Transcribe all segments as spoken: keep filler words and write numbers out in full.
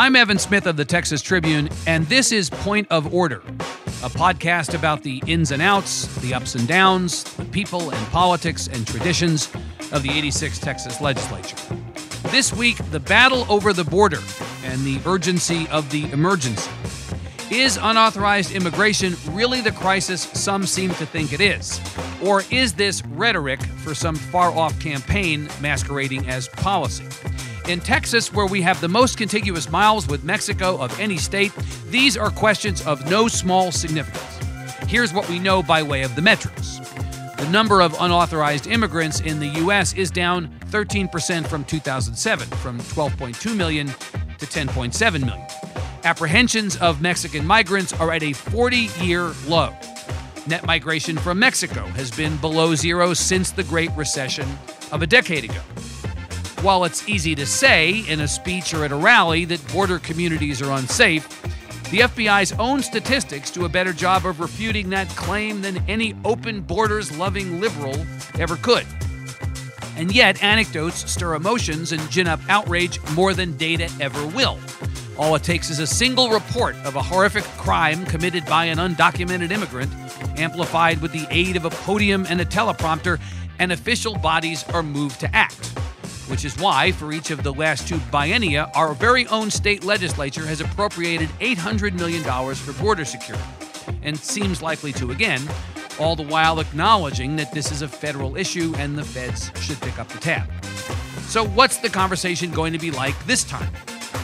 I'm Evan Smith of the Texas Tribune, and this is Point of Order, a podcast about the ins and outs, the ups and downs, the people and politics and traditions of the eighty-six Texas legislature. This week, the battle over the border and the urgency of the emergency. Is unauthorized immigration really the crisis some seem to think it is? Or is this rhetoric for some far-off campaign masquerading as policy? In Texas, where we have the most contiguous miles with Mexico of any state, these are questions of no small significance. Here's what we know by way of the metrics. The number of unauthorized immigrants in the U S is down thirteen percent from two thousand seven, from twelve point two million to ten point seven million. Apprehensions of Mexican migrants are at a forty-year low. Net migration from Mexico has been below zero since the Great Recession of a decade ago. While it's easy to say in a speech or at a rally that border communities are unsafe, the F B I's own statistics do a better job of refuting that claim than any open borders-loving liberal ever could. And yet, anecdotes stir emotions and gin up outrage more than data ever will. All it takes is a single report of a horrific crime committed by an undocumented immigrant, amplified with the aid of a podium and a teleprompter, and official bodies are moved to act. Which is why, for each of the last two biennia, our very own state legislature has appropriated eight hundred million dollars for border security, and seems likely to again, all the while acknowledging that this is a federal issue and the feds should pick up the tab. So what's the conversation going to be like this time?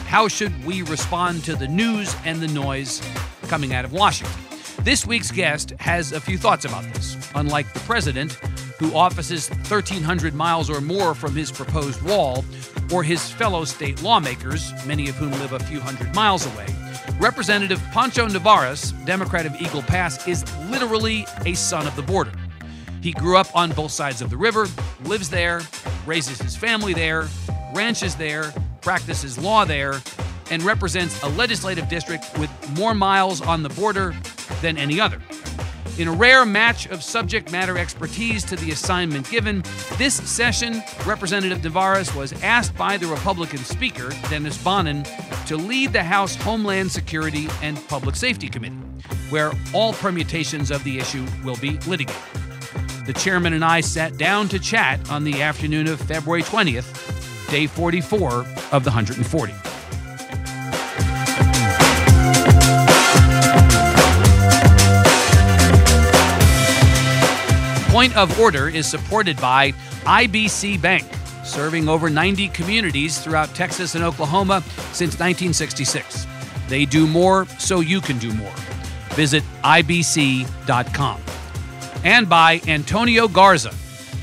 How should we respond to the news and the noise coming out of Washington? This week's guest has a few thoughts about this. Unlike the president, who offices thirteen hundred miles or more from his proposed wall, or his fellow state lawmakers, many of whom live a few hundred miles away, Representative Poncho Nevárez, Democrat of Eagle Pass, is literally a son of the border. He grew up on both sides of the river, lives there, raises his family there, ranches there, practices law there, and represents a legislative district with more miles on the border than any other. In a rare match of subject matter expertise to the assignment given, this session, Representative Nevárez was asked by the Republican Speaker, Dennis Bonnen, to lead the House Homeland Security and Public Safety Committee, where all permutations of the issue will be litigated. The chairman and I sat down to chat on the afternoon of February twentieth, day forty-four of the one hundred forty. Point of Order is supported by I B C Bank, serving over ninety communities throughout Texas and Oklahoma since nineteen sixty-six. They do more so you can do more. Visit I B C dot com. And by Antonio Garza.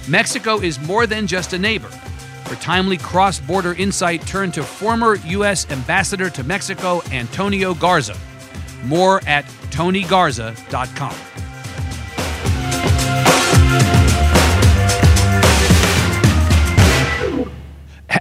Mexico is more than just a neighbor. For timely cross-border insight, turn to former U S Ambassador to Mexico, Antonio Garza. More at Tony Garza dot com.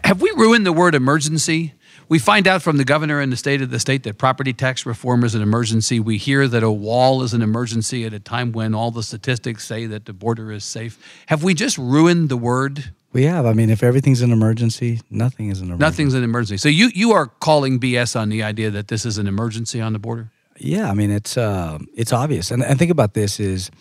Have we ruined the word emergency? We find out from the governor and the state of the state that property tax reform is an emergency. We hear that a wall is an emergency at a time when all the statistics say that the border is safe. Have we just ruined the word? We have. I mean, if everything's an emergency, nothing is an emergency. Nothing's an emergency. So you, you are calling B S on the idea that this is an emergency on the border? Yeah, I mean, it's uh, it's obvious. And, and think about this is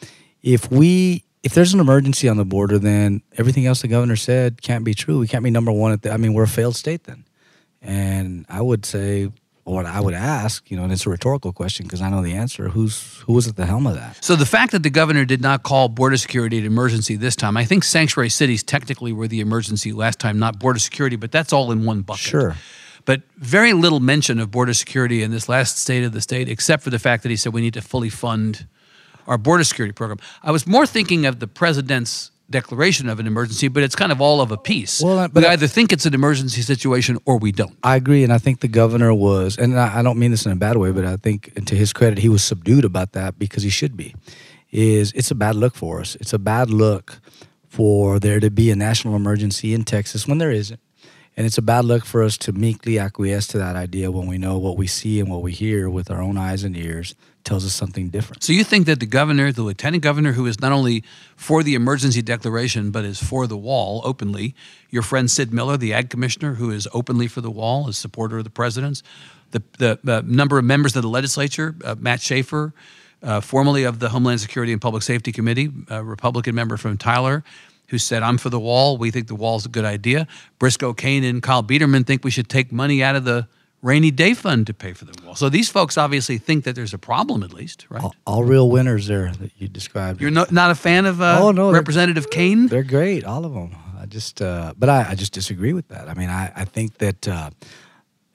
if we if there's an emergency on the border, then everything else the governor said can't be true. We can't be number one at the, I mean, we're a failed state then. And I would say, or what I would ask, you know, and it's a rhetorical question because I know the answer, who's who was at the helm of that? So the fact that the governor did not call border security an emergency this time, I think sanctuary cities technically were the emergency last time, not border security, but that's all in one bucket. Sure. But very little mention of border security in this last state of the state, except for the fact that he said we need to fully fund our border security program. I was more thinking of the president's declaration of an emergency, but it's kind of all of a piece. Well, but we either think it's an emergency situation or we don't. I agree, and I think the governor was, and I don't mean this in a bad way, but I think, and to his credit, he was subdued about that because he should be, is it's a bad look for us. It's a bad look for there to be a national emergency in Texas when there isn't, and it's a bad look for us to meekly acquiesce to that idea when we know what we see and what we hear with our own eyes and ears tells us something different. So you think that the governor, the lieutenant governor, who is not only for the emergency declaration, but is for the wall openly, your friend Sid Miller, the ag commissioner, who is openly for the wall, is supporter of the president's, the, the uh, number of members of the legislature, uh, Matt Schaefer, uh, formerly of the Homeland Security and Public Safety Committee, a Republican member from Tyler, who said, I'm for the wall, we think the wall's a good idea. Briscoe Cain and Kyle Biederman think we should take money out of the Rainy Day Fund to pay for the wall. So these folks obviously think that there's a problem at least, right? All, all real winners there that you described. You're no, not a fan of uh, oh, no, Representative Cain? They're great, all of them. I just, uh, but I, I just disagree with that. I mean, I, I think that, uh,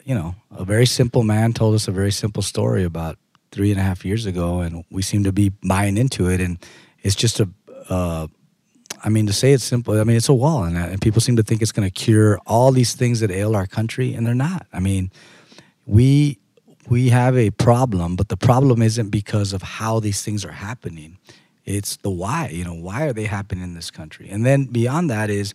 you know, a very simple man told us a very simple story about three and a half years ago, and we seem to be buying into it, and it's just a... Uh, I mean, to say it's simple, I mean, it's a wall, and, and people seem to think it's going to cure all these things that ail our country, and they're not. I mean, we we have a problem, but the problem isn't because of how these things are happening. It's the why, you know, why are they happening in this country? And then beyond that is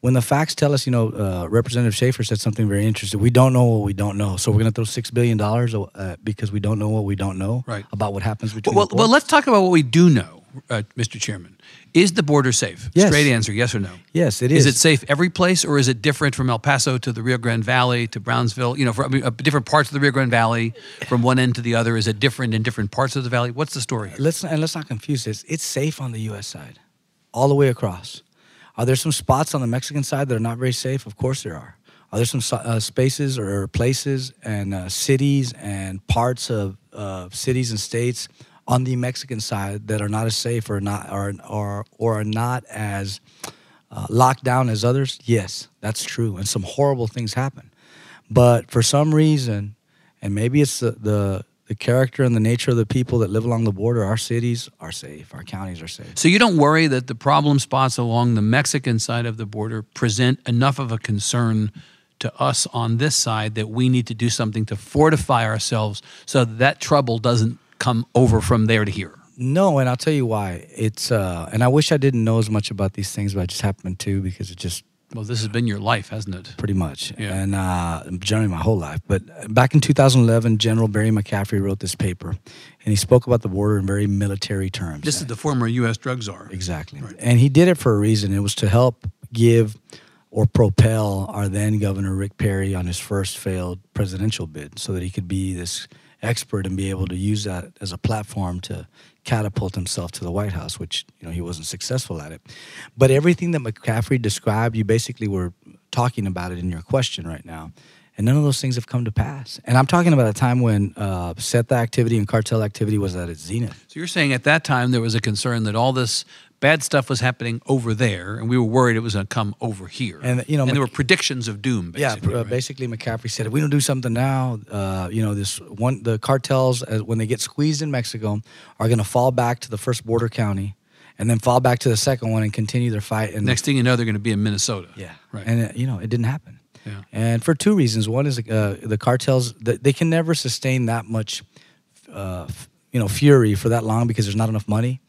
when the facts tell us, you know, uh, Representative Schaefer said something very interesting. We don't know what we don't know, so we're going to throw six billion dollars uh, because we don't know what we don't know right. about what happens between well, the well, well, let's talk about what we do know. Uh, Mister Chairman, is the border safe? Yes. Straight answer, yes or no? Yes, it is. Is it safe every place, or is it different from El Paso to the Rio Grande Valley to Brownsville? You know, from uh, different parts of the Rio Grande Valley, from one end to the other, is it different in different parts of the valley? What's the story here? Let's and let's not confuse this. It's safe on the U S side, all the way across. Are there some spots on the Mexican side that are not very safe? Of course there are. Are there some uh, spaces or places and uh, cities and parts of uh, cities and states on the Mexican side that are not as safe or not or or, or are not as uh, locked down as others? Yes, that's true, and some horrible things happen. But for some reason, and maybe it's the, the the character and the nature of the people that live along the border, our cities are safe, our counties are safe. So you don't worry that the problem spots along the Mexican side of the border present enough of a concern to us on this side that we need to do something to fortify ourselves so that, that trouble doesn't come over from there to here? No, and I'll tell you why. It's uh, and I wish I didn't know as much about these things, but I just happened to because it just... Well, this has been your life, hasn't it? Pretty much, yeah. And uh, generally my whole life. But back in two thousand eleven, General Barry McCaffrey wrote this paper, and he spoke about the border in very military terms. This is the former U S drug czar. Exactly. Right. And he did it for a reason. It was to help give or propel our then Governor Rick Perry on his first failed presidential bid so that he could be this expert and be able to use that as a platform to catapult himself to the White House, which, you know, he wasn't successful at it. But everything that McCaffrey described, you basically were talking about it in your question right now. And none of those things have come to pass. And I'm talking about a time when uh, S E T A activity and cartel activity was at its zenith. So you're saying at that time there was a concern that all this bad stuff was happening over there, and we were worried it was going to come over here. And, you know, and Mc- there were predictions of doom, basically. Yeah, uh, right? Basically McCaffrey said, if we don't do something now, uh, you know, this one, the cartels, uh, when they get squeezed in Mexico, are going to fall back to the first border county, and then fall back to the second one and continue their fight. And next thing you know, they're going to be in Minnesota. Yeah. Right. And, uh, you know, it didn't happen. Yeah. And for two reasons. One is uh, the cartels, they can never sustain that much, uh, you know, fury for that long because there's not enough money.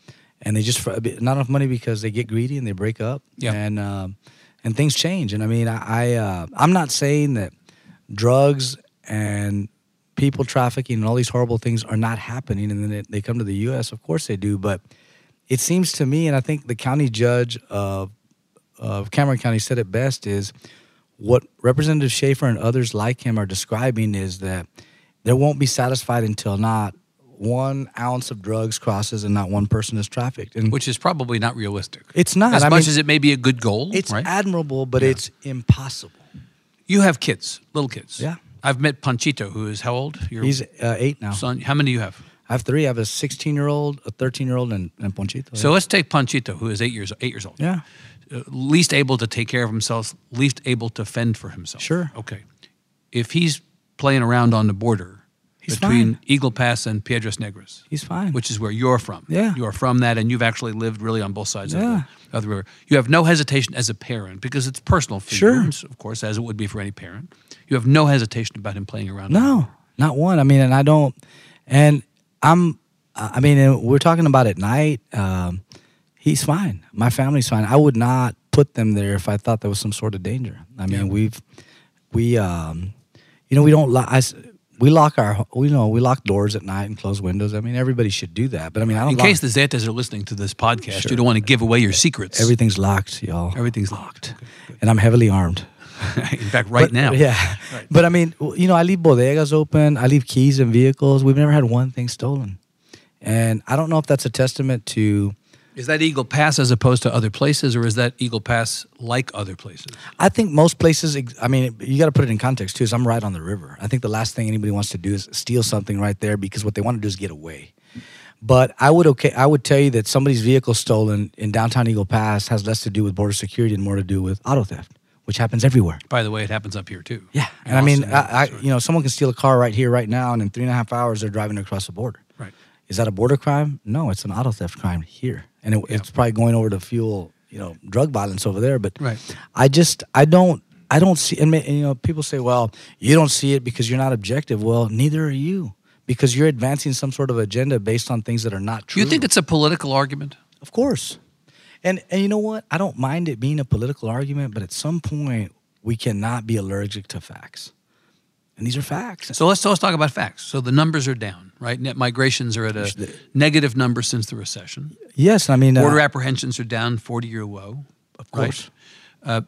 And they just, not enough money because they get greedy and they break up. Yeah. And, uh, and things change. And I mean, I, I, uh, I'm not saying that drugs and people trafficking and all these horrible things are not happening. And then they come to the U S. Of course they do. But it seems to me, and I think the county judge of, of Cameron County said it best, is what Representative Schaefer and others like him are describing is that they won't be satisfied until not one ounce of drugs crosses and not one person is trafficked. And which is probably not realistic. It's not. As I much mean, as it may be a good goal, it's right? admirable, but yeah. it's impossible. You have kids, little kids. Yeah. I've met Panchito, who is how old? Your He's uh, eight now. Son. How many do you have? I have three. I have a sixteen-year-old, a thirteen-year-old, and, and Panchito. So yeah. let's take Panchito, who is eight years, eight years old. Yeah. Least able to take care of himself, least able to fend for himself. Sure. Okay. If he's playing around on the border he's between fine. Eagle Pass and Piedras Negras. He's fine. Which is where you're from. Yeah. You are from that, and you've actually lived really on both sides yeah. of, the, of the river. You have no hesitation as a parent, because it's personal for sure. you, of course, as it would be for any parent. You have no hesitation about him playing around. No, not one. I mean, and I don't, and I'm, I mean, we're talking about at night, um, he's fine. My family's fine. I would not put them there if I thought there was some sort of danger. I mean, yeah. we've, we, um, you know, we don't, li- I, We lock our, you know, we lock doors at night and close windows. I mean, everybody should do that. But I mean, I don't. In lock. case the Zetas are listening to this podcast, sure. you don't want to give away your secrets. Everything's locked, y'all. Everything's locked, good, good. And I'm heavily armed. In fact, right but, now. Yeah, right. But I mean, you know, I leave bodegas open. I leave keys in vehicles. We've never had one thing stolen, and I don't know if that's a testament to. Is that Eagle Pass as opposed to other places, or is that Eagle Pass like other places? I think most places, I mean, you got to put it in context, too, is I'm right on the river. I think the last thing anybody wants to do is steal something right there because what they want to do is get away. But I would okay, I would tell you that somebody's vehicle stolen in downtown Eagle Pass has less to do with border security and more to do with auto theft, which happens everywhere. By the way, it happens up here, too. Yeah. And I mean, I, I, you know, someone can steal a car right here, right now, and in three and a half hours, they're driving across the border. Right. Is that a border crime? No, it's an auto theft crime here. And it, yeah. it's probably going over to fuel, you know, drug violence over there. But right. I just, I don't, I don't see, and, and, you know, people say, well, you don't see it because you're not objective. Well, neither are you because you're advancing some sort of agenda based on things that are not true. You think it's a political argument? Of course. And, and you know what? I don't mind it being a political argument, but at some point we cannot be allergic to facts. And these are facts. So let's, so let's talk about facts. So the numbers are down, right? Net migrations are at a negative number since the recession. Yes, I mean... Border uh, apprehensions are down, forty-year woe. Of course. Right?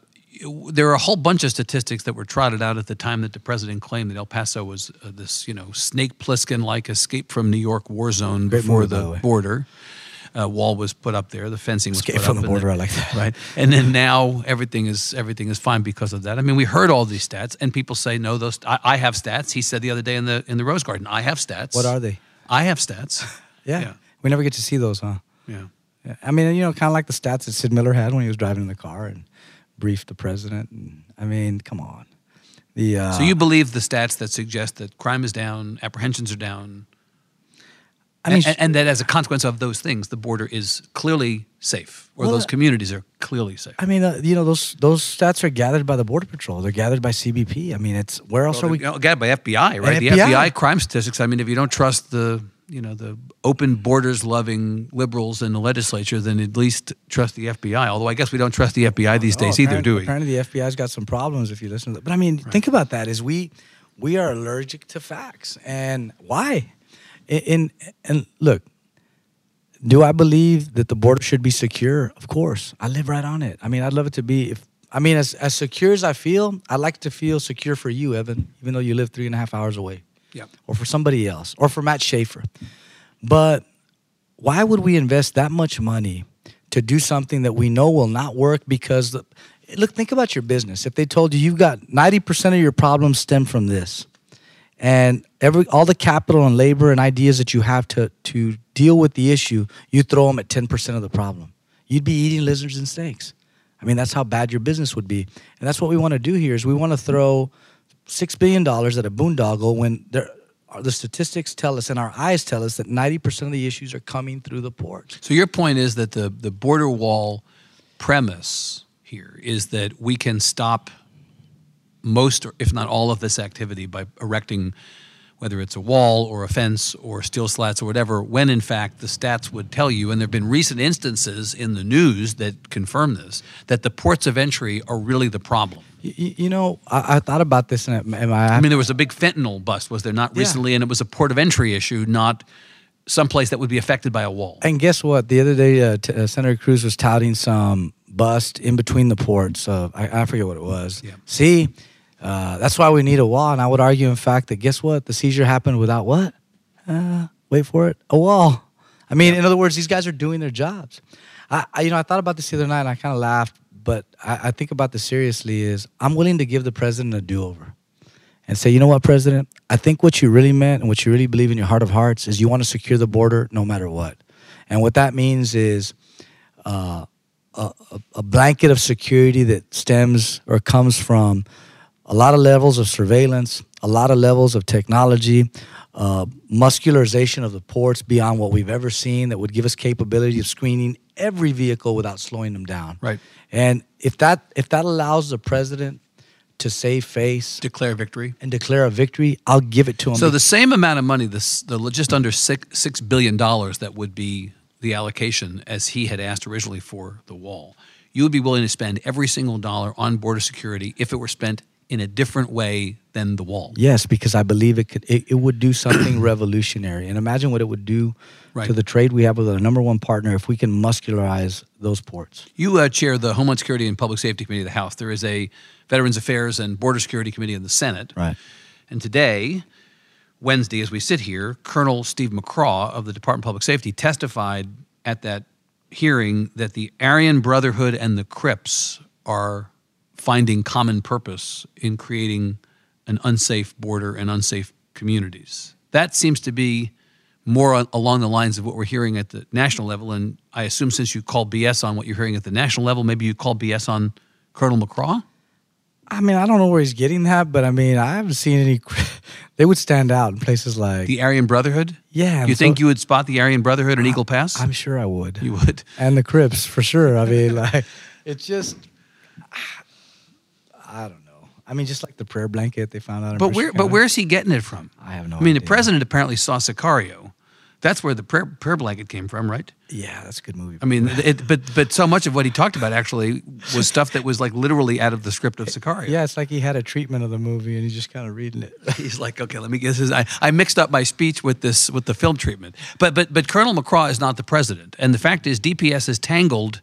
Uh, there are a whole bunch of statistics that were trotted out at the time that the president claimed that El Paso was uh, this, you know, Snake Plissken-like escape from New York war zone before the border. Uh, wall was put up there. The fencing was escape put up. Escape from the border, then, I like that. Right. And then now everything is everything is fine because of that. I mean, we heard all these stats, and people say, no, those I, I have stats. He said the other day in the in the Rose Garden, I have stats. What are they? I have stats. yeah. yeah. We never get to see those, huh? Yeah. yeah. I mean, you know, kind of like the stats that Sid Miller had when he was driving in the car and briefed the president. And, I mean, come on. The uh, So you believe the stats that suggest that crime is down, apprehensions are down, I mean, and, and that as a consequence of those things, the border is clearly safe, or well, those communities are clearly safe. I mean, uh, you know, those those stats are gathered by the Border Patrol. They're gathered by C B P. I mean, it's where else well, are we? You know, gathered by F B I, right? The F B I crime statistics. I mean, if you don't trust the you know the open borders loving liberals in the legislature, then at least trust the F B I. Although I guess we don't trust the F B I these days either, do we? Apparently, the F B I's got some problems if you listen to that. But I mean, right. think about that: is we we are allergic to facts, and why? And, and look, do I believe that the border should be secure? Of course. I live right on it. I mean, I'd love it to be. If I mean, as, as secure as I feel, I'd like to feel secure for you, Evan, even though you live three and a half hours away. Yeah. Or for somebody else. Or for Matt Schaefer. But why would we invest that much money to do something that we know will not work? Because, the, look, think about your business. If they told you you've got ninety percent of your problems stem from this, and every all the capital and labor and ideas that you have to, to deal with the issue, you throw them at ten percent of the problem. You'd be eating lizards and snakes. I mean, that's how bad your business would be. And that's what we want to do here is we want to throw six billion dollars at a boondoggle when there, the statistics tell us and our eyes tell us that ninety percent of the issues are coming through the ports. So your point is that the, the border wall premise here is that we can stop most, if not all, of this activity by erecting, whether it's a wall or a fence or steel slats or whatever, when in fact the stats would tell you, and there have been recent instances in the news that confirm this, that the ports of entry are really the problem. You, you know, I, I thought about this. And I, I, I mean, there was a big fentanyl bust, was there not, recently, yeah. and it was a port of entry issue, not someplace that would be affected by a wall. And guess what? The other day, uh, t- uh, Senator Cruz was touting some bust in between the ports. Uh, I, I forget what it was. Yeah. See? Uh, that's why we need a wall, and I would argue, in fact, that guess what? The seizure happened without what? Uh, wait for it. A wall. I mean, yeah. in other words, these guys are doing their jobs. I, I you know, I thought about this the other night, and I kind of laughed, but I, I think about this seriously is I'm willing to give the president a do-over and say, you know what, President? I think what you really meant and what you really believe in your heart of hearts is you want to secure the border no matter what. And what that means is uh, a, a blanket of security that stems or comes from a lot of levels of surveillance, a lot of levels of technology, uh, muscularization of the ports beyond what we've ever seen that would give us capability of screening every vehicle without slowing them down. Right. And if that if that allows the president to save face. Declare victory. And declare a victory, I'll give it to him. So the same amount of money, the, the just under six, six billion dollars that would be the allocation as he had asked originally for the wall, you would be willing to spend every single dollar on border security if it were spent in a different way than the wall. Yes, because I believe it could. It, it would do something revolutionary. And imagine what it would do right. to the trade we have with our number one partner if we can muscularize those ports. You uh, chair the Homeland Security and Public Safety Committee of the House. There is a Veterans Affairs and Border Security Committee in the Senate. Right. And today, Wednesday, as we sit here, Colonel Steve McCraw of the Department of Public Safety testified at that hearing that the Aryan Brotherhood and the Crips are finding common purpose in creating an unsafe border and unsafe communities. That seems to be more along the lines of what we're hearing at the national level, and I assume since you call B S on what you're hearing at the national level, maybe you call B S on Colonel McCraw? I mean, I don't know where he's getting that, but I mean, I haven't seen any... They would stand out in places like... The Aryan Brotherhood? Yeah. You so, think you would spot the Aryan Brotherhood in I, Eagle Pass? I'm sure I would. You would? And the Crips, for sure. I mean, like, it's just... I don't know. I mean, just like the prayer blanket they found out in But Brewster where County. But where is he getting it from? I have no idea. I mean, idea. The president apparently saw Sicario. That's where the prayer, prayer blanket came from, right? Yeah, that's a good movie. I mean, it, but but so much of what he talked about actually was stuff that was like literally out of the script of Sicario. Yeah, it's like he had a treatment of the movie and he's just kind of reading it. He's like, okay, let me guess this. I, I mixed up my speech with this with the film treatment. But but but Colonel McCraw is not the president, and the fact is D P S is tangled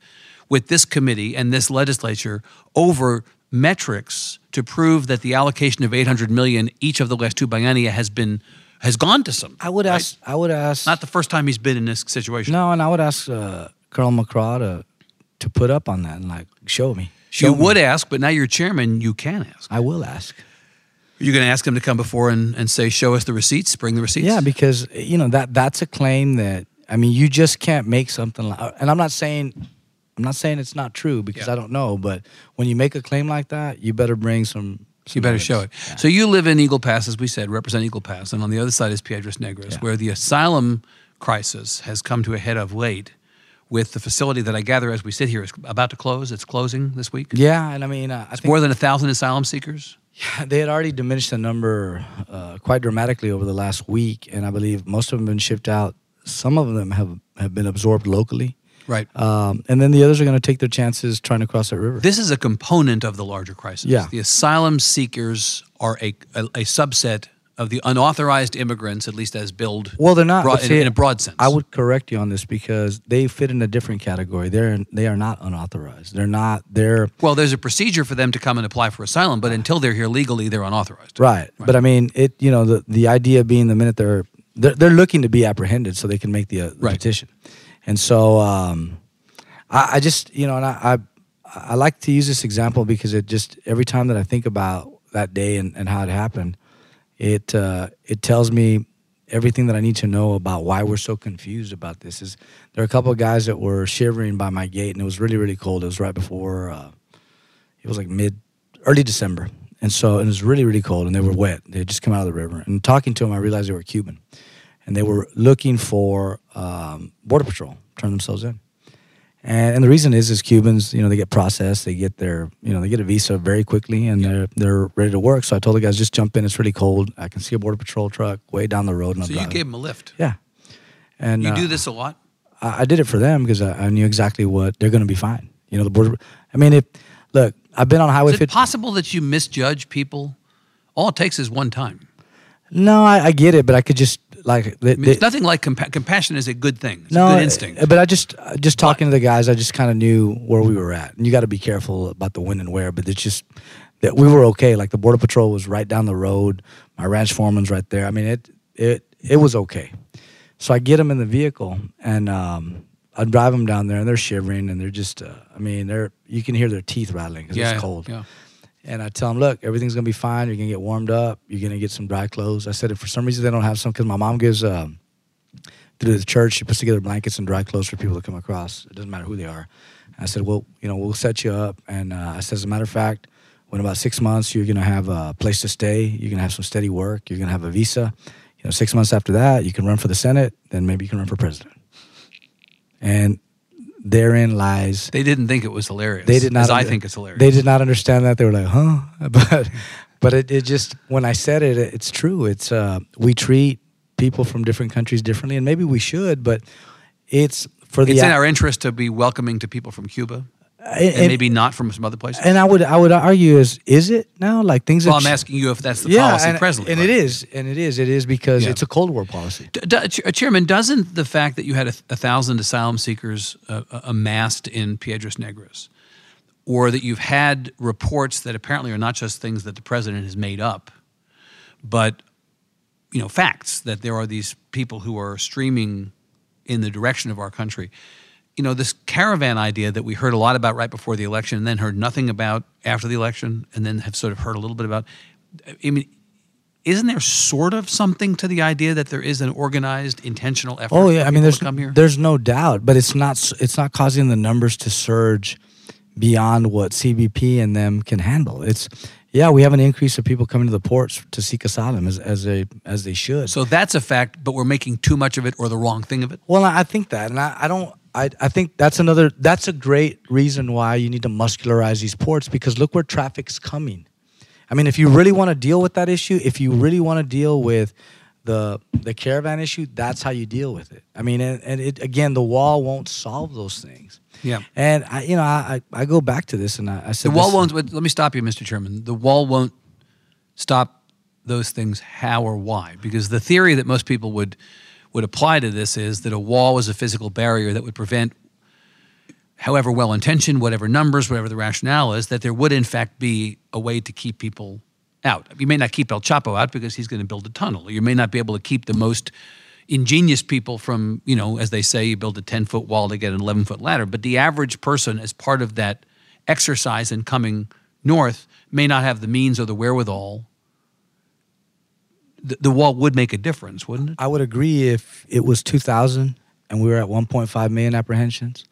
with this committee and this legislature over metrics to prove that the allocation of eight hundred million dollars each of the last two biennia has been. Has gone to some. I would right? ask. I would ask. Not the first time he's been in this situation. No, and I would ask uh, Colonel McCraw to to put up on that and like show me. Show you me. Would ask, but now you're chairman. You can ask. I will ask. You're going to ask him to come before and, and say, show us the receipts. Bring the receipts. Yeah, because you know that that's a claim that I mean you just can't make something like. And I'm not saying I'm not saying it's not true because yeah. I don't know. But when you make a claim like that, you better bring some. You better show it. Yeah. So you live in Eagle Pass, as we said, represent Eagle Pass, and on the other side is Piedras Negras, yeah. where the asylum crisis has come to a head of late with the facility that I gather as we sit here is about to close. It's closing this week. Yeah, and I mean... Uh, I it's think more than one thousand asylum seekers? Yeah, they had already diminished the number uh, quite dramatically over the last week, and I believe most of them have been shipped out. Some of them have, have been absorbed locally. Right. Um, and then the others are going to take their chances trying to cross that river. This is a component of the larger crisis. Yeah. The asylum seekers are a, a, a subset of the unauthorized immigrants, at least as billed well, they're not, broad, see, in, in a broad sense. I would correct you on this because they fit in a different category. They're they are not unauthorized. They're not, they're... Well, there's a procedure for them to come and apply for asylum, but until they're here legally, they're unauthorized. Right. right. But I mean, it. you know, the, the idea being the minute they're, they're, they're looking to be apprehended so they can make the, uh, the right. petition. And so um, I, I just, you know, and I, I I like to use this example because it just, every time that I think about that day and, and how it happened, it uh, it tells me everything that I need to know about why we're so confused about this. Is there are a couple of guys that were shivering by my gate, and it was really, really cold. It was right before, uh, it was like mid, early December. And so and it was really, really cold, and they were wet. They had just come out of the river. And talking to them, I realized they were Cuban. And they were looking for um, Border Patrol, turn themselves in. And, and the reason is, is Cubans, you know, they get processed, they get their, you know, they get a visa very quickly, and yeah. they're they're ready to work. So I told the guys, just jump in. It's really cold. I can see a Border Patrol truck way down the road. And so I'm you driving. Gave them a lift. Yeah. And you uh, do this a lot? I, I did it for them because I, I knew exactly what they're going to be fine. You know, the border. I mean, if look, I've been on Highway. Is it fifty possible that you misjudge people? All it takes is one time. No, I, I get it, but I could just. Like they, I mean, it's they, nothing like compa compassion is a good thing. It's no, a good instinct. But I just just talking but, to the guys, I just kind of knew where we were at. And you got to be careful about the when and where. But it's just that we were okay. Like the Border Patrol was right down the road. My ranch foreman's right there. I mean, it it it was okay. So I get them in the vehicle and um, I drive them down there, and they're shivering, and they're just. Uh, I mean, they're you can hear their teeth rattling because yeah, it's cold. Yeah. And I tell them, look, everything's going to be fine. You're going to get warmed up. You're going to get some dry clothes. I said, if for some reason they don't have some, because my mom gives, um, through the church, she puts together blankets and dry clothes for people to come across. It doesn't matter who they are. And I said, well, you know, we'll set you up. And uh, I said, as a matter of fact, when about six months, you're going to have a place to stay. You're going to have some steady work. You're going to have a visa. You know, six months after that, you can run for the Senate. Then maybe you can run for president. And therein lies. They didn't think it was hilarious. They did not. As I think it's hilarious. They did not understand that. They were like, huh? But, but it, it just when I said it, it's true. It's uh, we treat people from different countries differently, and maybe we should. But it's for the. It's in our interest to be welcoming to people from Cuba. And, and maybe not from some other places. And I would I would argue is is it now like things? Well, are I'm asking you if that's the yeah, policy and, presently. And right? it is, and it is, it is because yeah. it's a Cold War policy. D- D- Chairman, doesn't the fact that you had a, a thousand asylum seekers uh, amassed in Piedras Negras, or that you've had reports that apparently are not just things that the president has made up, but you know facts that there are these people who are streaming in the direction of our country? You know, this caravan idea that we heard a lot about right before the election and then heard nothing about after the election and then have sort of heard a little bit about, I mean, isn't there sort of something to the idea that there is an organized, intentional effort oh, yeah. I mean, there's, to come here? There's no doubt, but it's not, it's not causing the numbers to surge beyond what C B P and them can handle. It's... Yeah, we have an increase of people coming to the ports to seek asylum as, as they as they should. So that's a fact, but we're making too much of it or the wrong thing of it. Well, I think that, and I, I don't. I, I think that's another. That's a great reason why you need to muscularize these ports, because look where traffic's coming. I mean, if you really want to deal with that issue, if you really want to deal with the the caravan issue, that's how you deal with it. I mean, and, and it again, the wall won't solve those things. Yeah, and I, you know, I, I go back to this, and I, I said the wall this, won't. Wait, let me stop you, Mister Chairman. The wall won't stop those things. How or why? Because the theory that most people would would apply to this is that a wall is a physical barrier that would prevent, however well intentioned, whatever numbers, whatever the rationale is, that there would in fact be a way to keep people out. You may not keep El Chapo out because he's going to build a tunnel. You may not be able to keep the most ingenious people from, you know, as they say, you build a ten-foot wall to get an eleven-foot ladder. But the average person, as part of that exercise in coming north, may not have the means or the wherewithal. The, the wall would make a difference, wouldn't it? I would agree if it was two thousand and we were at one point five million apprehensions.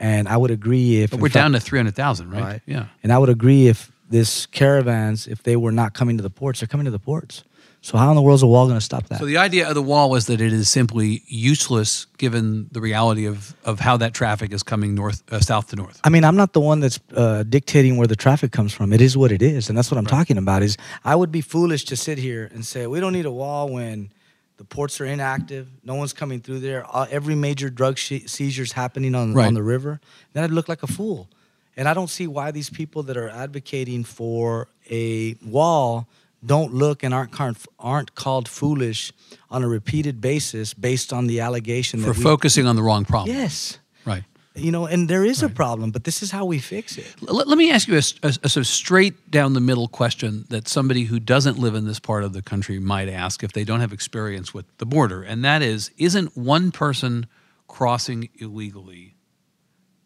And I would agree if... But we're down to three hundred thousand, right? Right? Yeah. And I would agree if this caravans, if they were not coming to the ports, they're coming to the ports. So how in the world is a wall going to stop that? So the idea of the wall was that it is simply useless given the reality of, of how that traffic is coming north, uh, south to north. I mean, I'm not the one that's uh, dictating where the traffic comes from. It is what it is, and that's what I'm right. talking about. Is I would be foolish to sit here and say, we don't need a wall when the ports are inactive, no one's coming through there, all, every major drug she- seizure is happening on, right. on the river. Then I'd look like a fool. And I don't see why these people that are advocating for a wall don't look and aren't aren't called foolish on a repeated basis based on the allegation that for we, focusing on the wrong problem. Yes, right. You know, and there is right. a problem, but this is how we fix it. L- let me ask you a, a, a sort of straight down the middle question that somebody who doesn't live in this part of the country might ask if they don't have experience with the border, and that is, isn't one person crossing illegally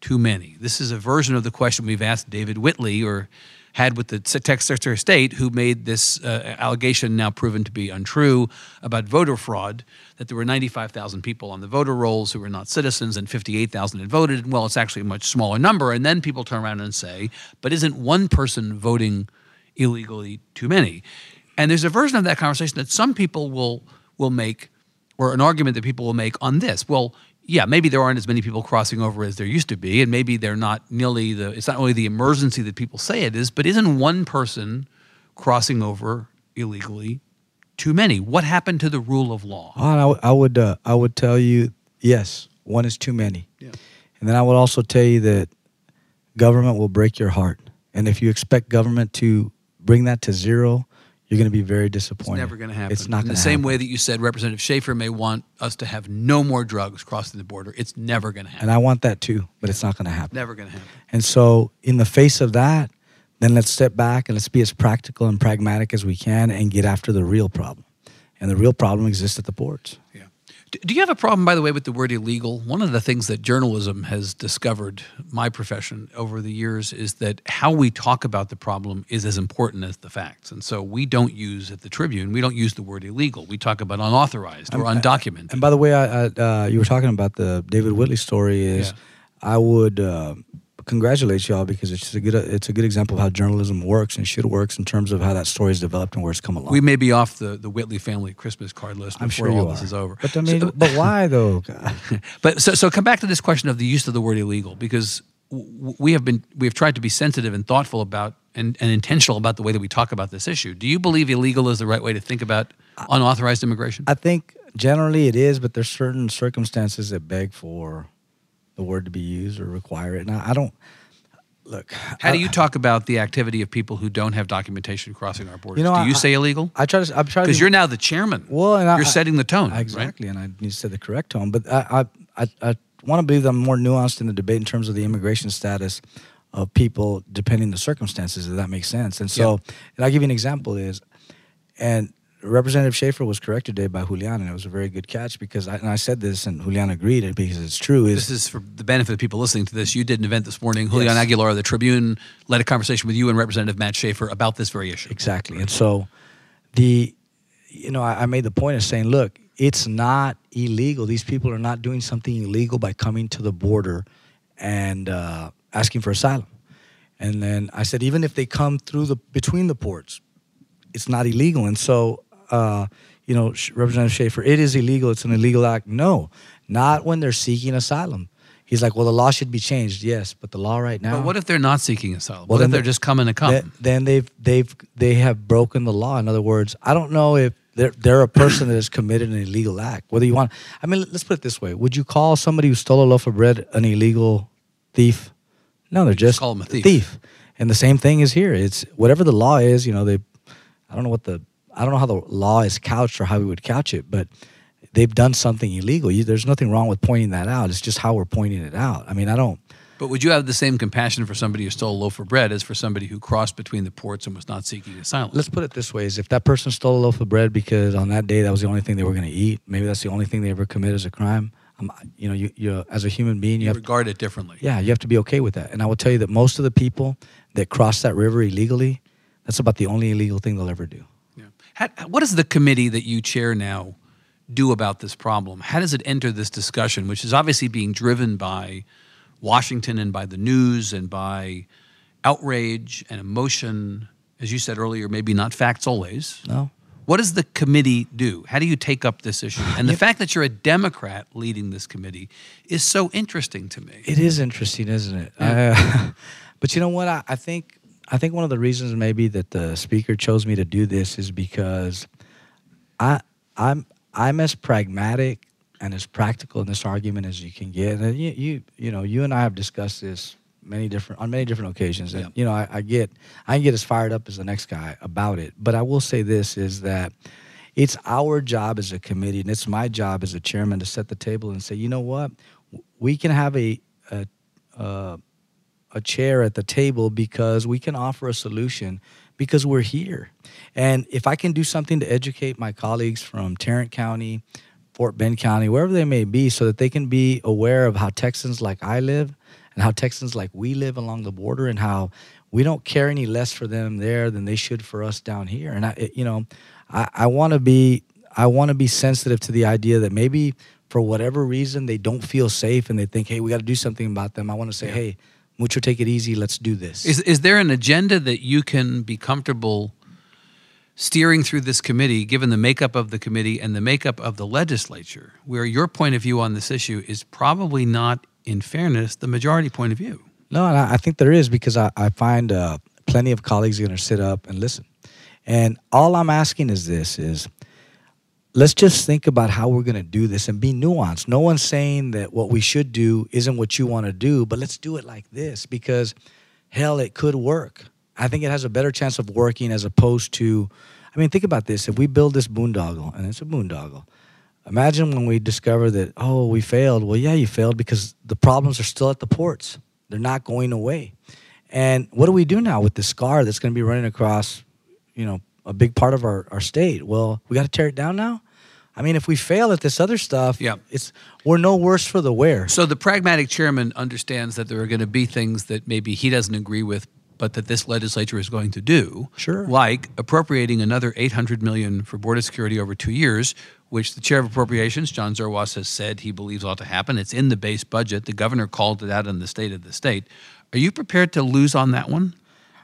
too many? This is a version of the question we've asked David Whitley or. Had with the Texas Secretary of State, who made this uh, allegation now proven to be untrue about voter fraud, that there were ninety-five thousand people on the voter rolls who were not citizens and fifty-eight thousand had voted. And well, it's actually a much smaller number. And then people turn around and say, but isn't one person voting illegally too many? And there's a version of that conversation that some people will will make, or an argument that people will make on this. Well, yeah, maybe there aren't as many people crossing over as there used to be, and maybe they're not nearly the, it's not only the emergency that people say it is, but isn't one person crossing over illegally too many? What happened to the rule of law? Oh, I, I would uh, I would tell you, yes, one is too many. Yeah. And then I would also tell you that government will break your heart. And if you expect government to bring that to zero, you're going to be very disappointed. It's never going to happen. It's not going to happen. In the same way that you said Representative Schaefer may want us to have no more drugs crossing the border, it's never going to happen. And I want that too, but it's not going to happen. It's never going to happen. And so in the face of that, then let's step back and let's be as practical and pragmatic as we can and get after the real problem. And the real problem exists at the ports. Yeah. Do you have a problem, by the way, with the word illegal? One of the things that journalism has discovered, my profession, over the years is that how we talk about the problem is as important as the facts. And so we don't use, at the Tribune, we don't use the word illegal. We talk about unauthorized or undocumented. I, and by the way, I, I, uh, you were talking about the David Whitley story is yeah. I would uh, congratulate y'all because it's a good it's a good example of how journalism works and should works in terms of how that story is developed and where it's come along. We may be off the, the Whitley family Christmas card list before I'm sure all this is over. But I mean, so, but why though? but so so come back to this question of the use of the word illegal, because we have been we have tried to be sensitive and thoughtful about and, and intentional about the way that we talk about this issue. Do you believe illegal is the right way to think about unauthorized immigration? I think generally it is, but there's certain circumstances that beg for the word to be used or require it. And I, I don't, look. How I, do you talk about the activity of people who don't have documentation crossing our borders? You know, do you I, say illegal? I try to. I try because you're now the chairman. Well, and I, you're setting the tone. I, exactly, right? And I need to set the correct tone. But I, I, I, I want to believe that I'm more nuanced in the debate in terms of the immigration status of people, depending on the circumstances. If that makes sense. And so, yeah. and I'll give you an example. Is and. Representative Schaefer was corrected today by Julian, and it was a very good catch because I, and I said this, and Julian agreed it because it's true. Is, this is for the benefit of people listening to this. You did an event this morning. Julian yes. Aguilar, the Tribune, led a conversation with you and Representative Matt Schaefer about this very issue. Exactly. And so the, you know, I, I made the point of saying, look, it's not illegal. These people are not doing something illegal by coming to the border and uh, asking for asylum. And then I said, even if they come through the, between the ports, it's not illegal. And so, Uh, you know, Representative Schaefer, it is illegal. It's an illegal act. No, not when they're seeking asylum. He's like, well, the law should be changed. Yes, but the law right now. But what if they're not seeking asylum? Well, what if they're, they're just coming to come? They, then they've they've they have broken the law. In other words, I don't know if they're they're a person that has committed an illegal act. Whether you want, I mean, let's put it this way: would you call somebody who stole a loaf of bread an illegal thief? No, they're just, just call them a thief. thief. And the same thing is here. It's whatever the law is. You know, they. I don't know what the. I don't know how the law is couched or how we would couch it, but they've done something illegal. You, there's nothing wrong with pointing that out. It's just how we're pointing it out. I mean, I don't. But would you have the same compassion for somebody who stole a loaf of bread as for somebody who crossed between the ports and was not seeking asylum? Let's put it this way. Is if that person stole a loaf of bread because on that day that was the only thing they were going to eat, maybe that's the only thing they ever committed as a crime. Um, you know, you, you as a human being, you, you have regard to, it differently. Yeah, you have to be okay with that. And I will tell you that most of the people that cross that river illegally, that's about the only illegal thing they'll ever do. How, what does the committee that you chair now do about this problem? How does it enter this discussion, which is obviously being driven by Washington and by the news and by outrage and emotion, as you said earlier, maybe not facts always? No. What does the committee do? How do you take up this issue? And the yep. fact that you're a Democrat leading this committee is so interesting to me. It is interesting, isn't it? Yeah. I, uh, but you know what? I, I think... I think one of the reasons maybe that the speaker chose me to do this is because I, I'm I'm as pragmatic and as practical in this argument as you can get. And you you, you know you and I have discussed this many different on many different occasions. And yeah. you know I, I get I can get as fired up as the next guy about it. But I will say this is that it's our job as a committee and it's my job as a chairman to set the table and say, you know what, we can have a. a, a a chair at the table because we can offer a solution because we're here. And if I can do something to educate my colleagues from Tarrant County, Fort Bend County, wherever they may be, so that they can be aware of how Texans like I live and how Texans like we live along the border and how we don't care any less for them there than they should for us down here. And, I, it, you know, I, I want to be I want to be sensitive to the idea that maybe for whatever reason they don't feel safe and they think, hey, we got to do something about them. I want to say, yeah. hey, Mucho, take it easy, let's do this. Is is there an agenda that you can be comfortable steering through this committee, given the makeup of the committee and the makeup of the legislature, where your point of view on this issue is probably not, in fairness, the majority point of view? No, and I, I think there is because I, I find uh, plenty of colleagues are going to sit up and listen. And all I'm asking is this, is let's just think about how we're going to do this and be nuanced. No one's saying that what we should do isn't what you want to do, but let's do it like this because, hell, it could work. I think it has a better chance of working as opposed to, I mean, think about this. If we build this boondoggle, and it's a boondoggle, imagine when we discover that, oh, we failed. Well, yeah, you failed because the problems are still at the ports. They're not going away. And what do we do now with the scar that's going to be running across, you know, a big part of our, our state? Well, we got to tear it down now? I mean, if we fail at this other stuff, yeah. it's we're no worse for the wear. So the pragmatic chairman understands that there are going to be things that maybe he doesn't agree with, but that this legislature is going to do. Sure. Like appropriating another eight hundred million dollars for border security over two years, which the chair of appropriations, John Zerwas, has said he believes ought to happen. It's in the base budget. The governor called it out in the state of the state. Are you prepared to lose on that one,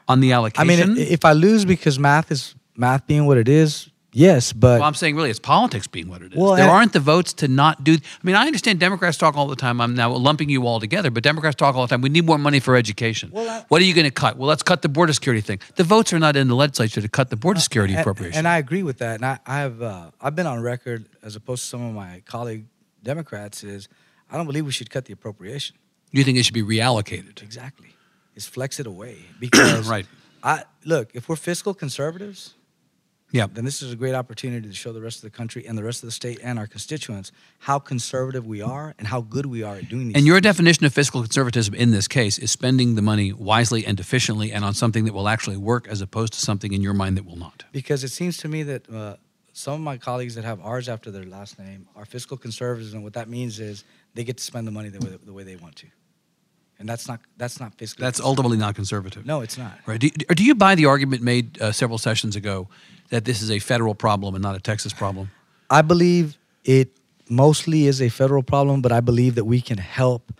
on the allocation? I mean, if, if I lose because math is math being what it is, yes, but... Well, I'm saying really it's politics being what it is. Well, there aren't the votes to not do... I mean, I understand Democrats talk all the time. I'm now lumping you all together, but Democrats talk all the time. We need more money for education. Well, I, what are you going to cut? Well, let's cut the border security thing. The votes are not in the legislature to cut the border security uh, and, appropriation. And I agree with that. And I, I've uh, I've been on record, as opposed to some of my colleague Democrats, is I don't believe we should cut the appropriation. You think it should be reallocated. Exactly. is flex it away. Because right. I look, if we're fiscal conservatives, yeah, then this is a great opportunity to show the rest of the country and the rest of the state and our constituents how conservative we are and how good we are at doing these. And your things. Definition of fiscal conservatism in this case is spending the money wisely and efficiently and on something that will actually work as opposed to something in your mind that will not. Because it seems to me that uh, some of my colleagues that have R's after their last name are fiscal conservatives, and what that means is they get to spend the money the way, the way they want to. And that's not that's not fiscal. That's ultimately not conservative. No, it's not. Right? Do, do you buy the argument made uh, several sessions ago that this is a federal problem and not a Texas problem? I believe it mostly is a federal problem, but I believe that we can help.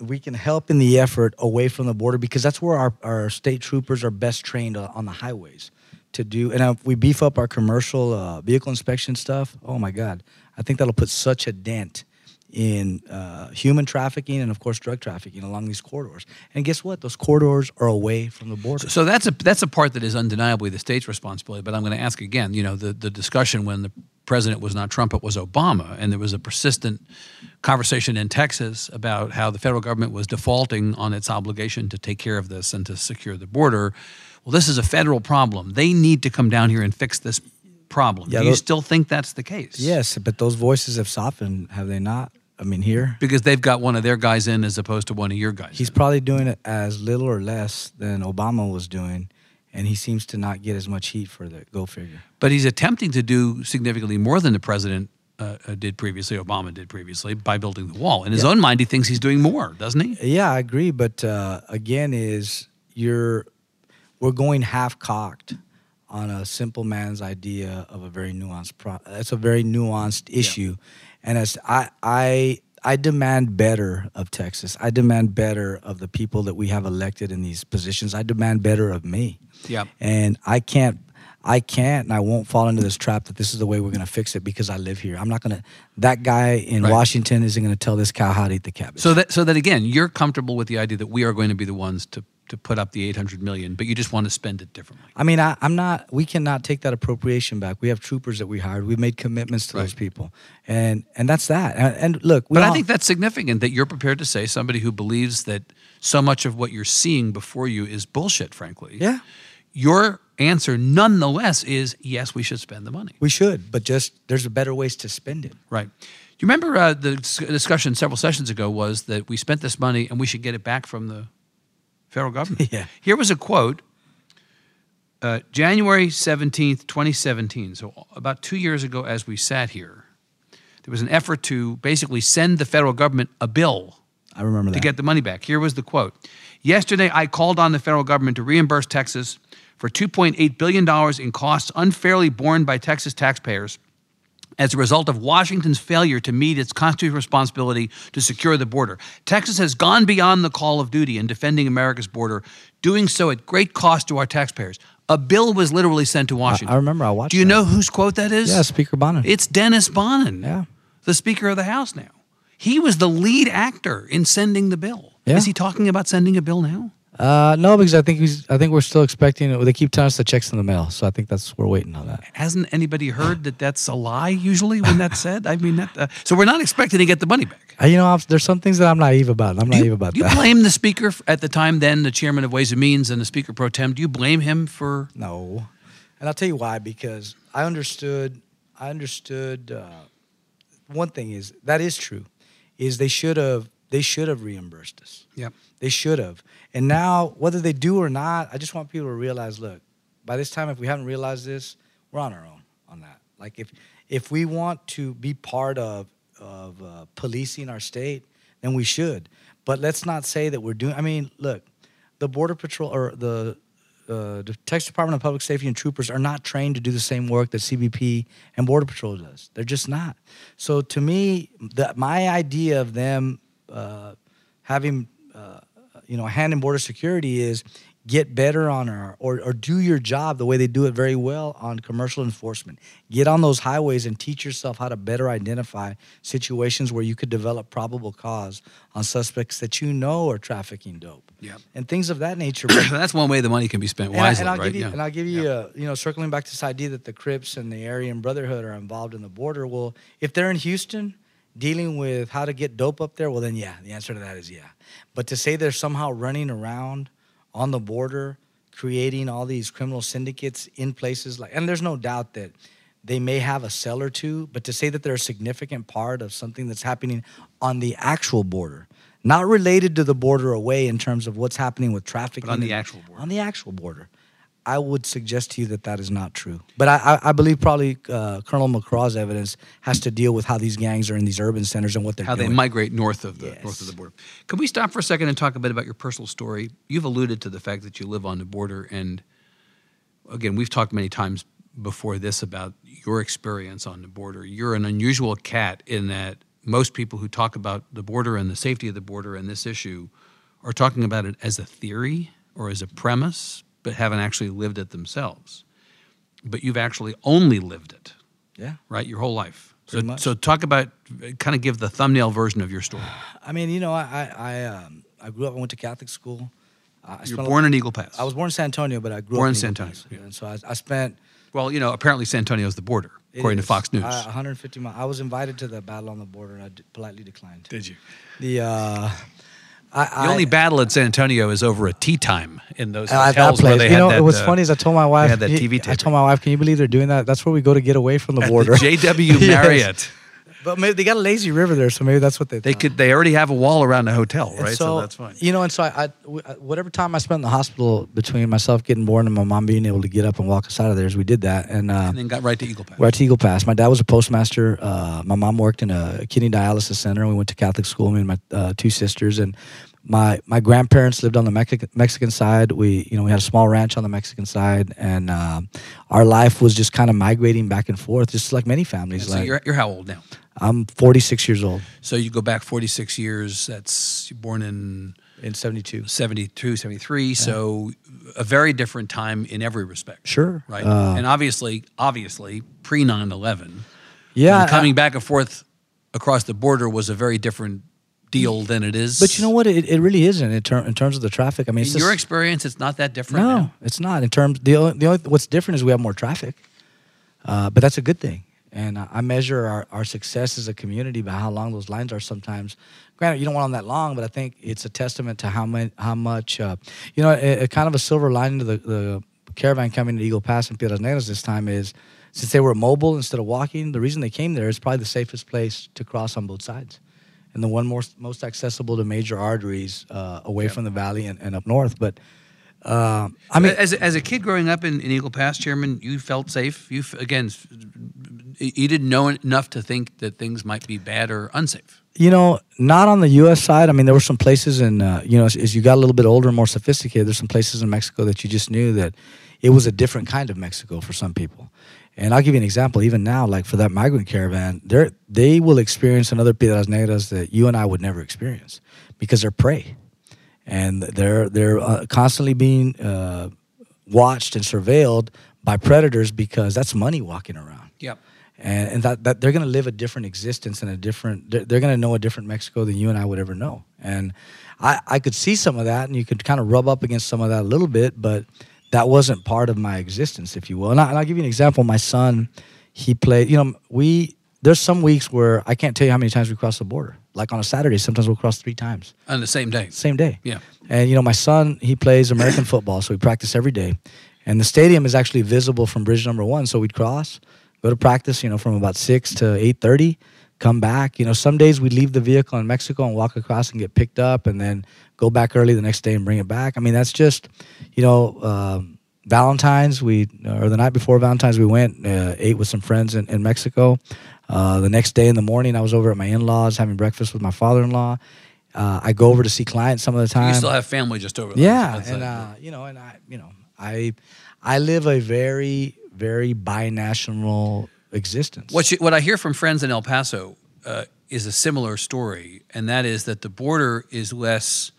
We can help in the effort away from the border because that's where our, our state troopers are best trained uh, on the highways to do. And if we beef up our commercial uh, vehicle inspection stuff, oh my God, I think that'll put such a dent in uh, human trafficking and, of course, drug trafficking along these corridors. And guess what? Those corridors are away from the border. So, so that's a that's a part that is undeniably the state's responsibility. But I'm going to ask again, you know, the, the discussion when the president was not Trump, it was Obama, and there was a persistent conversation in Texas about how the federal government was defaulting on its obligation to take care of this and to secure the border. Well, this is a federal problem. They need to come down here and fix this problem. Yeah, Do you those, still think that's the case? Yes, but those voices have softened, have they not? I mean, here. Because they've got one of their guys in as opposed to one of your guys. He's in. Probably doing it as little or less than Obama was doing, and he seems to not get as much heat for the go figure. But he's attempting to do significantly more than the president uh, did previously, Obama did previously, by building the wall. In his yeah. own mind, he thinks he's doing more, doesn't he? Yeah, I agree. But uh, again, is you're we're going half-cocked on a simple man's idea of a very nuanced pro- that's a very nuanced issue. Yeah. And as I, I I demand better of Texas. I demand better of the people that we have elected in these positions. I demand better of me. Yeah. And I can't I can't and I won't fall into this trap that this is the way we're going to fix it because I live here. I'm not going to that guy in right. Washington isn't going to tell this cow how to eat the cabbage. So that so that again, you're comfortable with the idea that we are going to be the ones to to put up the eight hundred million dollars, but you just want to spend it differently. I mean, I, I'm not, we cannot take that appropriation back. We have troopers that we hired. We've made commitments to right. those people. And and that's that. And, and look, we But all, I think that's significant that you're prepared to say somebody who believes that so much of what you're seeing before you is bullshit, frankly. Yeah. Your answer nonetheless is, yes, we should spend the money. We should, but just there's better ways to spend it. Right. Do you remember uh, the discussion several sessions ago was that we spent this money and we should get it back from the federal government. Yeah. Here was a quote, uh, January seventeenth, twenty seventeen, so about two years ago as we sat here, there was an effort to basically send the federal government a bill I remember that. to get the money back. Here was the quote. Yesterday, I called on the federal government to reimburse Texas for two point eight billion dollars in costs unfairly borne by Texas taxpayers as a result of Washington's failure to meet its constitutional responsibility to secure the border. Texas has gone beyond the call of duty in defending America's border, doing so at great cost to our taxpayers. A bill was literally sent to Washington. I, I remember I watched it. Do you that. know whose quote that is? Yeah, Speaker Bonnen. It's Dennis Bonnen, yeah. the Speaker of the House now. He was the lead actor in sending the bill. Yeah. Is he talking about sending a bill now? Uh, no, because I think he's, I think we're still expecting it. They keep telling us the check's in the mail, so I think that's we're waiting on that. Hasn't anybody heard that that's a lie usually when that's said? I mean, that, uh, so we're not expecting to get the money back. Uh, you know, I've, there's some things that I'm naive about. I'm do naive you, about do that. Do you blame the speaker at the time then, the chairman of Ways and Means and the speaker pro tem? Do you blame him for? No, and I'll tell you why. Because I understood, I understood. Uh, one thing is that is true, is they should have. They should have reimbursed us. Yep. They should have. And now, whether they do or not, I just want people to realize, look, by this time, if we haven't realized this, we're on our own on that. Like, if if we want to be part of, of uh, policing our state, then we should. But let's not say that we're doing – I mean, look, the Border Patrol or the, uh, the Texas Department of Public Safety and troopers are not trained to do the same work that C B P and Border Patrol does. They're just not. So, to me, the, my idea of them – Uh, having uh, you know a hand in border security is get better on our or, or do your job the way they do it very well on commercial enforcement. Get on those highways and teach yourself how to better identify situations where you could develop probable cause on suspects that you know are trafficking dope. Yeah, and things of that nature. That's one way the money can be spent wisely, and I, and I'll right? Give you, yeah. And I'll give you, yeah. a, you know, circling back to this idea that the Crips and the Aryan Brotherhood are involved in the border. Well, if they're in Houston. dealing with how to get dope up there, well, then, yeah, the answer to that is yeah. But to say they're somehow running around on the border, creating all these criminal syndicates in places like, and there's no doubt that they may have a cell or two, but to say that they're a significant part of something that's happening on the actual border, not related to the border away in terms of what's happening with trafficking. But on the actual border. On the actual border. I would suggest to you that that is not true. But I, I believe probably uh, Colonel McCraw's evidence has to deal with how these gangs are in these urban centers and what they're how doing. How they migrate north of the yes. north of the border. Can we stop for a second and talk a bit about your personal story? You've alluded to the fact that you live on the border, and again, we've talked many times before this about your experience on the border. You're an unusual cat in that most people who talk about the border and the safety of the border and this issue are talking about it as a theory or as a premise, but haven't actually lived it themselves. But you've actually only lived it. Yeah. Right? Your whole life. Pretty so, much. So talk about, kind of give the thumbnail version of your story. I mean, you know, I I, um, I grew up, I went to Catholic school. I you were born in Eagle Pass. I was born in San Antonio, but I grew born up in San Antonio. Yeah. And so I, I spent... Well, you know, apparently San Antonio's the border, it according is. to Fox News. Uh, one hundred fifty miles. I was invited to the battle on the border, and I d politely declined. Did you? The... Uh, I, the I, only battle at San Antonio is over a tea time in those hotels where they had that. You know, that, it was uh, funny as I told my wife. Had that T V I told my wife, "Can you believe they're doing that? That's where we go to get away from the at border." The J W Marriott. Yes. But maybe they got a lazy river there, so maybe that's what they. They thought. could. They already have a wall around the hotel, right? So, so that's fine. You know, and so I, I, whatever time I spent in the hospital between myself getting born and my mom being able to get up and walk us out of there, is we did that, and, uh, and then got right to Eagle Pass. Right to Eagle Pass. My dad was a postmaster. Uh, my mom worked in a kidney dialysis center, and we went to Catholic school. Me and my uh, two sisters, and my my grandparents lived on the Mexican Mexican side. We you know we had a small ranch on the Mexican side, and uh, our life was just kind of migrating back and forth, just like many families. And so like, you're you're how old now? I'm forty-six years old. So you go back forty-six years. That's you're born in in seventy-two, seventy-two, seventy-three. Yeah. So a very different time in every respect. Sure, right, uh, and obviously, obviously, pre nine eleven. Yeah, coming I, back and forth across the border was a very different deal than it is. But you know what? It, it really isn't in, ter in terms of the traffic. I mean, in it's just, your experience, it's not that different. No, now. it's not. In terms, the only, the only what's different is we have more traffic, uh, but that's a good thing. And I measure our, our success as a community by how long those lines are sometimes. Granted, you don't want them that long, but I think it's a testament to how, many, how much, uh, you know, a, a kind of a silver lining to the, the caravan coming to Eagle Pass and Piedras Negras this time is since they were mobile instead of walking, the reason they came there is probably the safest place to cross on both sides. And the one most, most accessible to major arteries uh, away yeah. from the valley and, and up north. But... Uh, I mean, as, as a kid growing up in, in Eagle Pass, Chairman, you felt safe. You again, you didn't know enough to think that things might be bad or unsafe. You know, not on the U S side. I mean, there were some places in, uh, you know, as, as you got a little bit older and more sophisticated, there's some places in Mexico that you just knew that it was a different kind of Mexico for some people. And I'll give you an example. Even now, like for that migrant caravan, they they will experience another Piedras Negras that you and I would never experience because they're prey. And they're they're uh, constantly being uh, watched and surveilled by predators because that's money walking around. Yep. And, and that, that they're going to live a different existence and a different. They're, they're going to know a different Mexico than you and I would ever know. And I I could see some of that, and you could kind of rub up against some of that a little bit, but that wasn't part of my existence, if you will. And, I, and I'll give you an example. My son, he played. You know, we there's some weeks where I can't tell you how many times we crossed the border. Like on a Saturday, sometimes we'll cross three times. On the same day? Same day. Yeah. And, you know, my son, he plays American football, so we practice every day. And the stadium is actually visible from bridge number one, so we'd cross, go to practice, you know, from about six to eight thirty, come back. You know, some days we'd leave the vehicle in Mexico and walk across and get picked up and then go back early the next day and bring it back. I mean, that's just, you know, um, Valentine's, we or the night before Valentine's, we went, uh, ate with some friends in, in Mexico. Uh, the next day in the morning, I was over at my in-laws having breakfast with my father-in-law. Uh, I go over to see clients some of the time. You still have family just over there. Yeah, outside. and uh, you know, and I, you know, I, I live a very, very binational existence. What you, what I hear from friends in El Paso uh, is a similar story, and that is that the border is less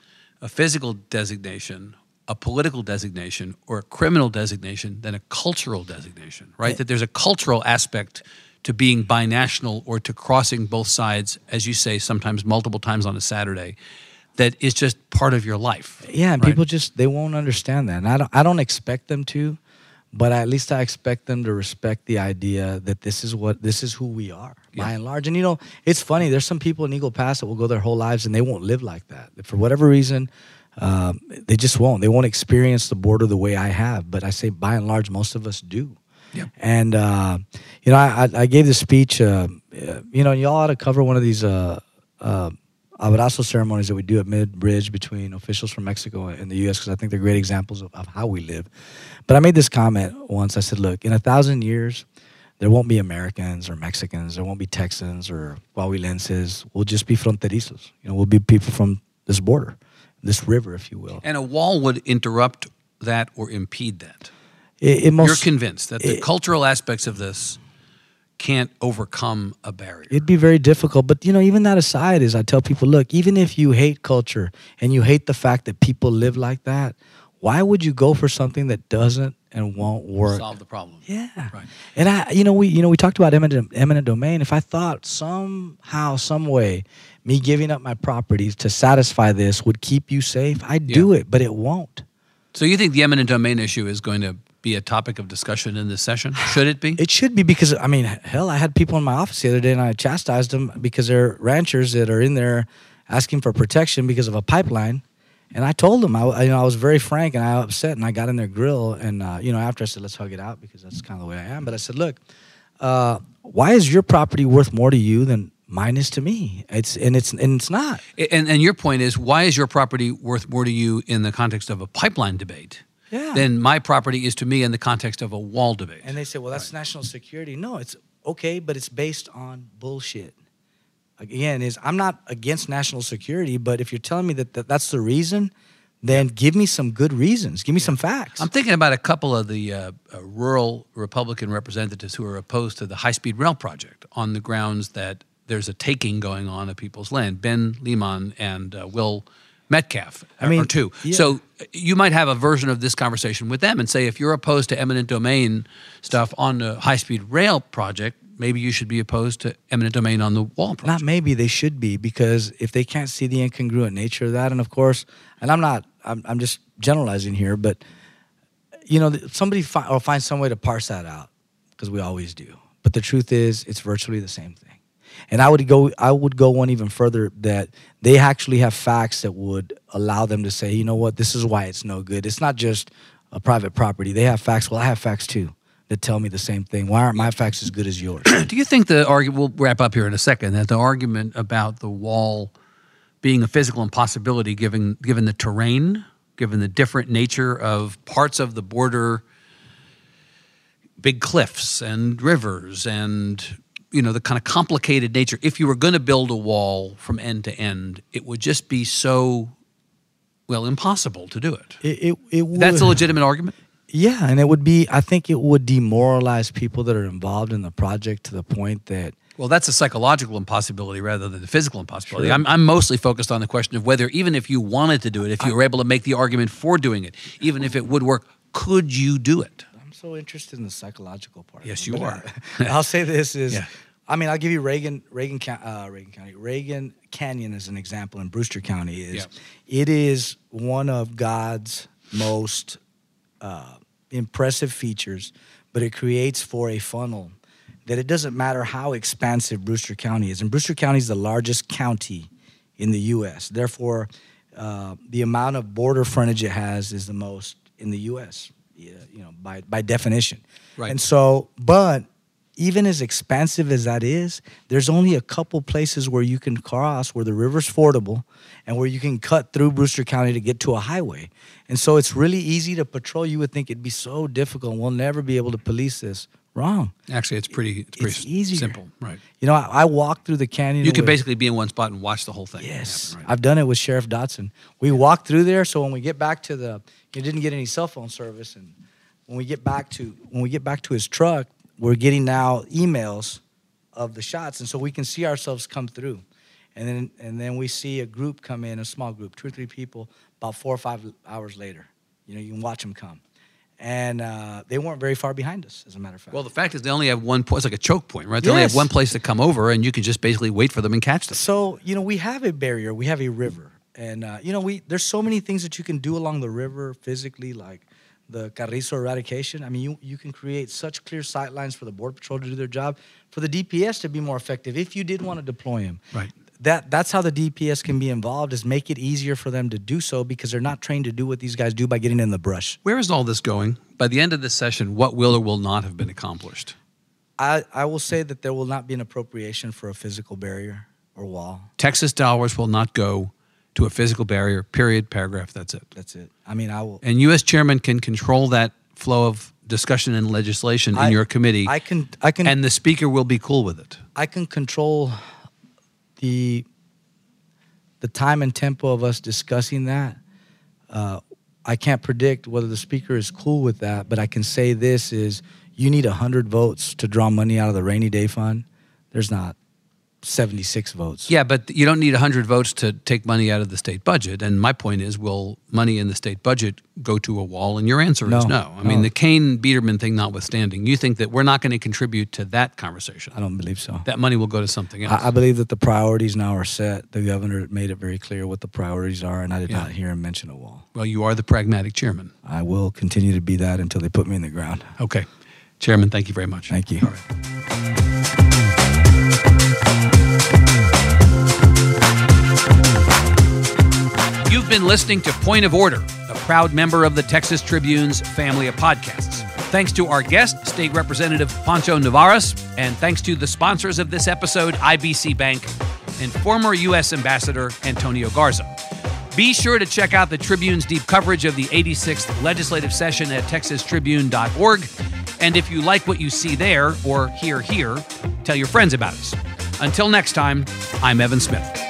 a physical designation, a political designation, or a criminal designation than a cultural designation. Right? Yeah. That there's a cultural aspect to being binational or to crossing both sides, as you say, sometimes multiple times on a Saturday, that is just part of your life. Yeah, and right? people just, they won't understand that. And I don't, I don't expect them to, But at least I expect them to respect the idea that this is what this is who we are, yeah. by and large. And, you know, it's funny. There's some people in Eagle Pass that will go their whole lives and they won't live like that. For whatever reason, um, they just won't. They won't experience the border the way I have. But I say by and large, most of us do. Yeah. And, uh, you know, I, I gave this speech. Uh, you know, y'all ought to cover one of these uh, uh, abrazo ceremonies that we do at Mid-Bridge between officials from Mexico and the U S because I think they're great examples of, of how we live. But I made this comment once. I said, look, in a thousand years, there won't be Americans or Mexicans. There won't be Texans or Coahuilenses. We'll just be fronterizos. You know, we'll be people from this border, this river, if you will. And a wall would interrupt that or impede that. It, it most, You're convinced that the it, cultural aspects of this can't overcome a barrier. It'd be very difficult. But, you know, even that aside is I tell people, look, even if you hate culture and you hate the fact that people live like that, why would you go for something that doesn't and won't work? Solve the problem. Yeah. Right. And, I, you know, we you know we talked about eminent, eminent domain. If I thought somehow, some way, me giving up my properties to satisfy this would keep you safe, I'd yeah. do it, but it won't. So you think the eminent domain issue is going to be a topic of discussion in this session? Should it be? It should be because, I mean, hell, I had people in my office the other day and I chastised them because they're ranchers that are in there asking for protection because of a pipeline. And I told them, I, you know, I was very frank and I was upset and I got in their grill. And, uh, you know, after I said, let's hug it out because that's kind of the way I am. But I said, look, uh, why is your property worth more to you than mine is to me? It's and it's and it's not. And, and your point is, why is your property worth more to you in the context of a pipeline debate? Yeah. Then my property is to me in the context of a wall debate. And they say, well, that's right. national security. No, it's okay, but it's based on bullshit. Again, is I'm not against national security, but if you're telling me that, that that's the reason, then give me some good reasons. Give me yeah. some facts. I'm thinking about a couple of the uh, uh, rural Republican representatives who are opposed to the high-speed rail project on the grounds that there's a taking going on of people's land. Ben Lehman and uh, Will Metcalf, I mean, or two. Yeah. So you might have a version of this conversation with them and say, if you're opposed to eminent domain stuff on the high-speed rail project, maybe you should be opposed to eminent domain on the wall project. Not maybe, they should be, because if they can't see the incongruent nature of that, and of course, and I'm not, I'm, I'm just generalizing here, but, you know, somebody fi- or find some way to parse that out, because we always do. But the truth is, it's virtually the same thing. And I would go I would go one even further that they actually have facts that would allow them to say, you know what, this is why it's no good. It's not just a private property. They have facts. Well, I have facts too that tell me the same thing. Why aren't my facts as good as yours? Do you think the argument, we'll wrap up here in a second, that the argument about the wall being a physical impossibility given, given the terrain, given the different nature of parts of the border, big cliffs and rivers and, you know, the kind of complicated nature, if you were going to build a wall from end to end, it would just be so, well, impossible to do it. It, it, it would. That's a legitimate argument? Yeah, and it would be, I think it would demoralize people that are involved in the project to the point that... Well, that's a psychological impossibility rather than the physical impossibility. Sure. I'm, I'm mostly focused on the question of whether, even if you wanted to do it, if you I, were able to make the argument for doing it, even if it would work, could you do it? So interested in the psychological part. Yes, you but are. I, I'll say this is, yeah. I mean, I'll give you Reagan, Reagan, uh, Reagan County, Reagan Canyon as an example in Brewster County. Is yeah. it is one of God's most uh, impressive features, but it creates for a funnel that it doesn't matter how expansive Brewster County is, and Brewster County is the largest county in the U S Therefore, uh, the amount of border frontage it has is the most in the U S Yeah, you know, by, by definition. Right. And so, but even as expansive as that is, there's only a couple places where you can cross, where the river's fordable, and where you can cut through Brewster County to get to a highway. And so it's really easy to patrol. You would think it'd be so difficult. We'll never be able to police this. Wrong. Actually, it's pretty, it's pretty it's easier. Simple. Right. You know, I, I walked through the canyon. You could basically be in one spot and watch the whole thing. Yes. Happen, right? I've done it with Sheriff Dotson. We yeah. walked through there, so when we get back to the, he didn't get any cell phone service, and when we get back to, when we get back to his truck, we're getting now emails of the shots, and so we can see ourselves come through. And then, and then we see a group come in, a small group, two or three people, about four or five hours later. You know, you can watch them come. And uh, they weren't very far behind us, as a matter of fact. Well, the fact is they only have one point. It's like a choke point, right? They yes. only have one place to come over, and you can just basically wait for them and catch them. So, you know, we have a barrier. We have a river. And, uh, you know, we there's so many things that you can do along the river physically, like the Carrizo eradication. I mean, you, you can create such clear sight lines for the Border Patrol to do their job, for the D P S to be more effective if you did want to deploy them. Right. That, that's how the D P S can be involved, is make it easier for them to do so, because they're not trained to do what these guys do by getting in the brush. Where is all this going? By the end of this session, what will or will not have been accomplished? I, I will say that there will not be an appropriation for a physical barrier or wall. Texas dollars will not go to a physical barrier, period, paragraph, that's it. That's it. I mean, I will... And you as chairman can control that flow of discussion and legislation I, in your committee. I can, I can... And the speaker will be cool with it. I can control... The, the time and tempo of us discussing that, uh, I can't predict whether the speaker is cool with that, but I can say this is, you need one hundred votes to draw money out of the rainy day fund. There's not seventy-six votes. Yeah, but you don't need one hundred votes to take money out of the state budget. And my point is, will money in the state budget go to a wall? And your answer no, is no. I no. mean, the Cain-Biederman thing notwithstanding, you think that we're not going to contribute to that conversation? I don't believe so. That money will go to something else. I, I believe that the priorities now are set. The governor made it very clear what the priorities are, and I did yeah. not hear him mention a wall. Well, you are the pragmatic chairman. I will continue to be that until they put me in the ground. Okay. Chairman, thank you very much. Thank you. All right. You've been listening to Point of Order, a proud member of the Texas Tribune's family of podcasts. Thanks to our guest, State Representative Poncho Nevárez, and thanks to the sponsors of this episode, I B C Bank, and former U S Ambassador Antonio Garza. Be sure to check out the Tribune's deep coverage of the eighty-sixth legislative session at texas tribune dot org. And if you like what you see there or hear here, tell your friends about us. Until next time, I'm Evan Smith.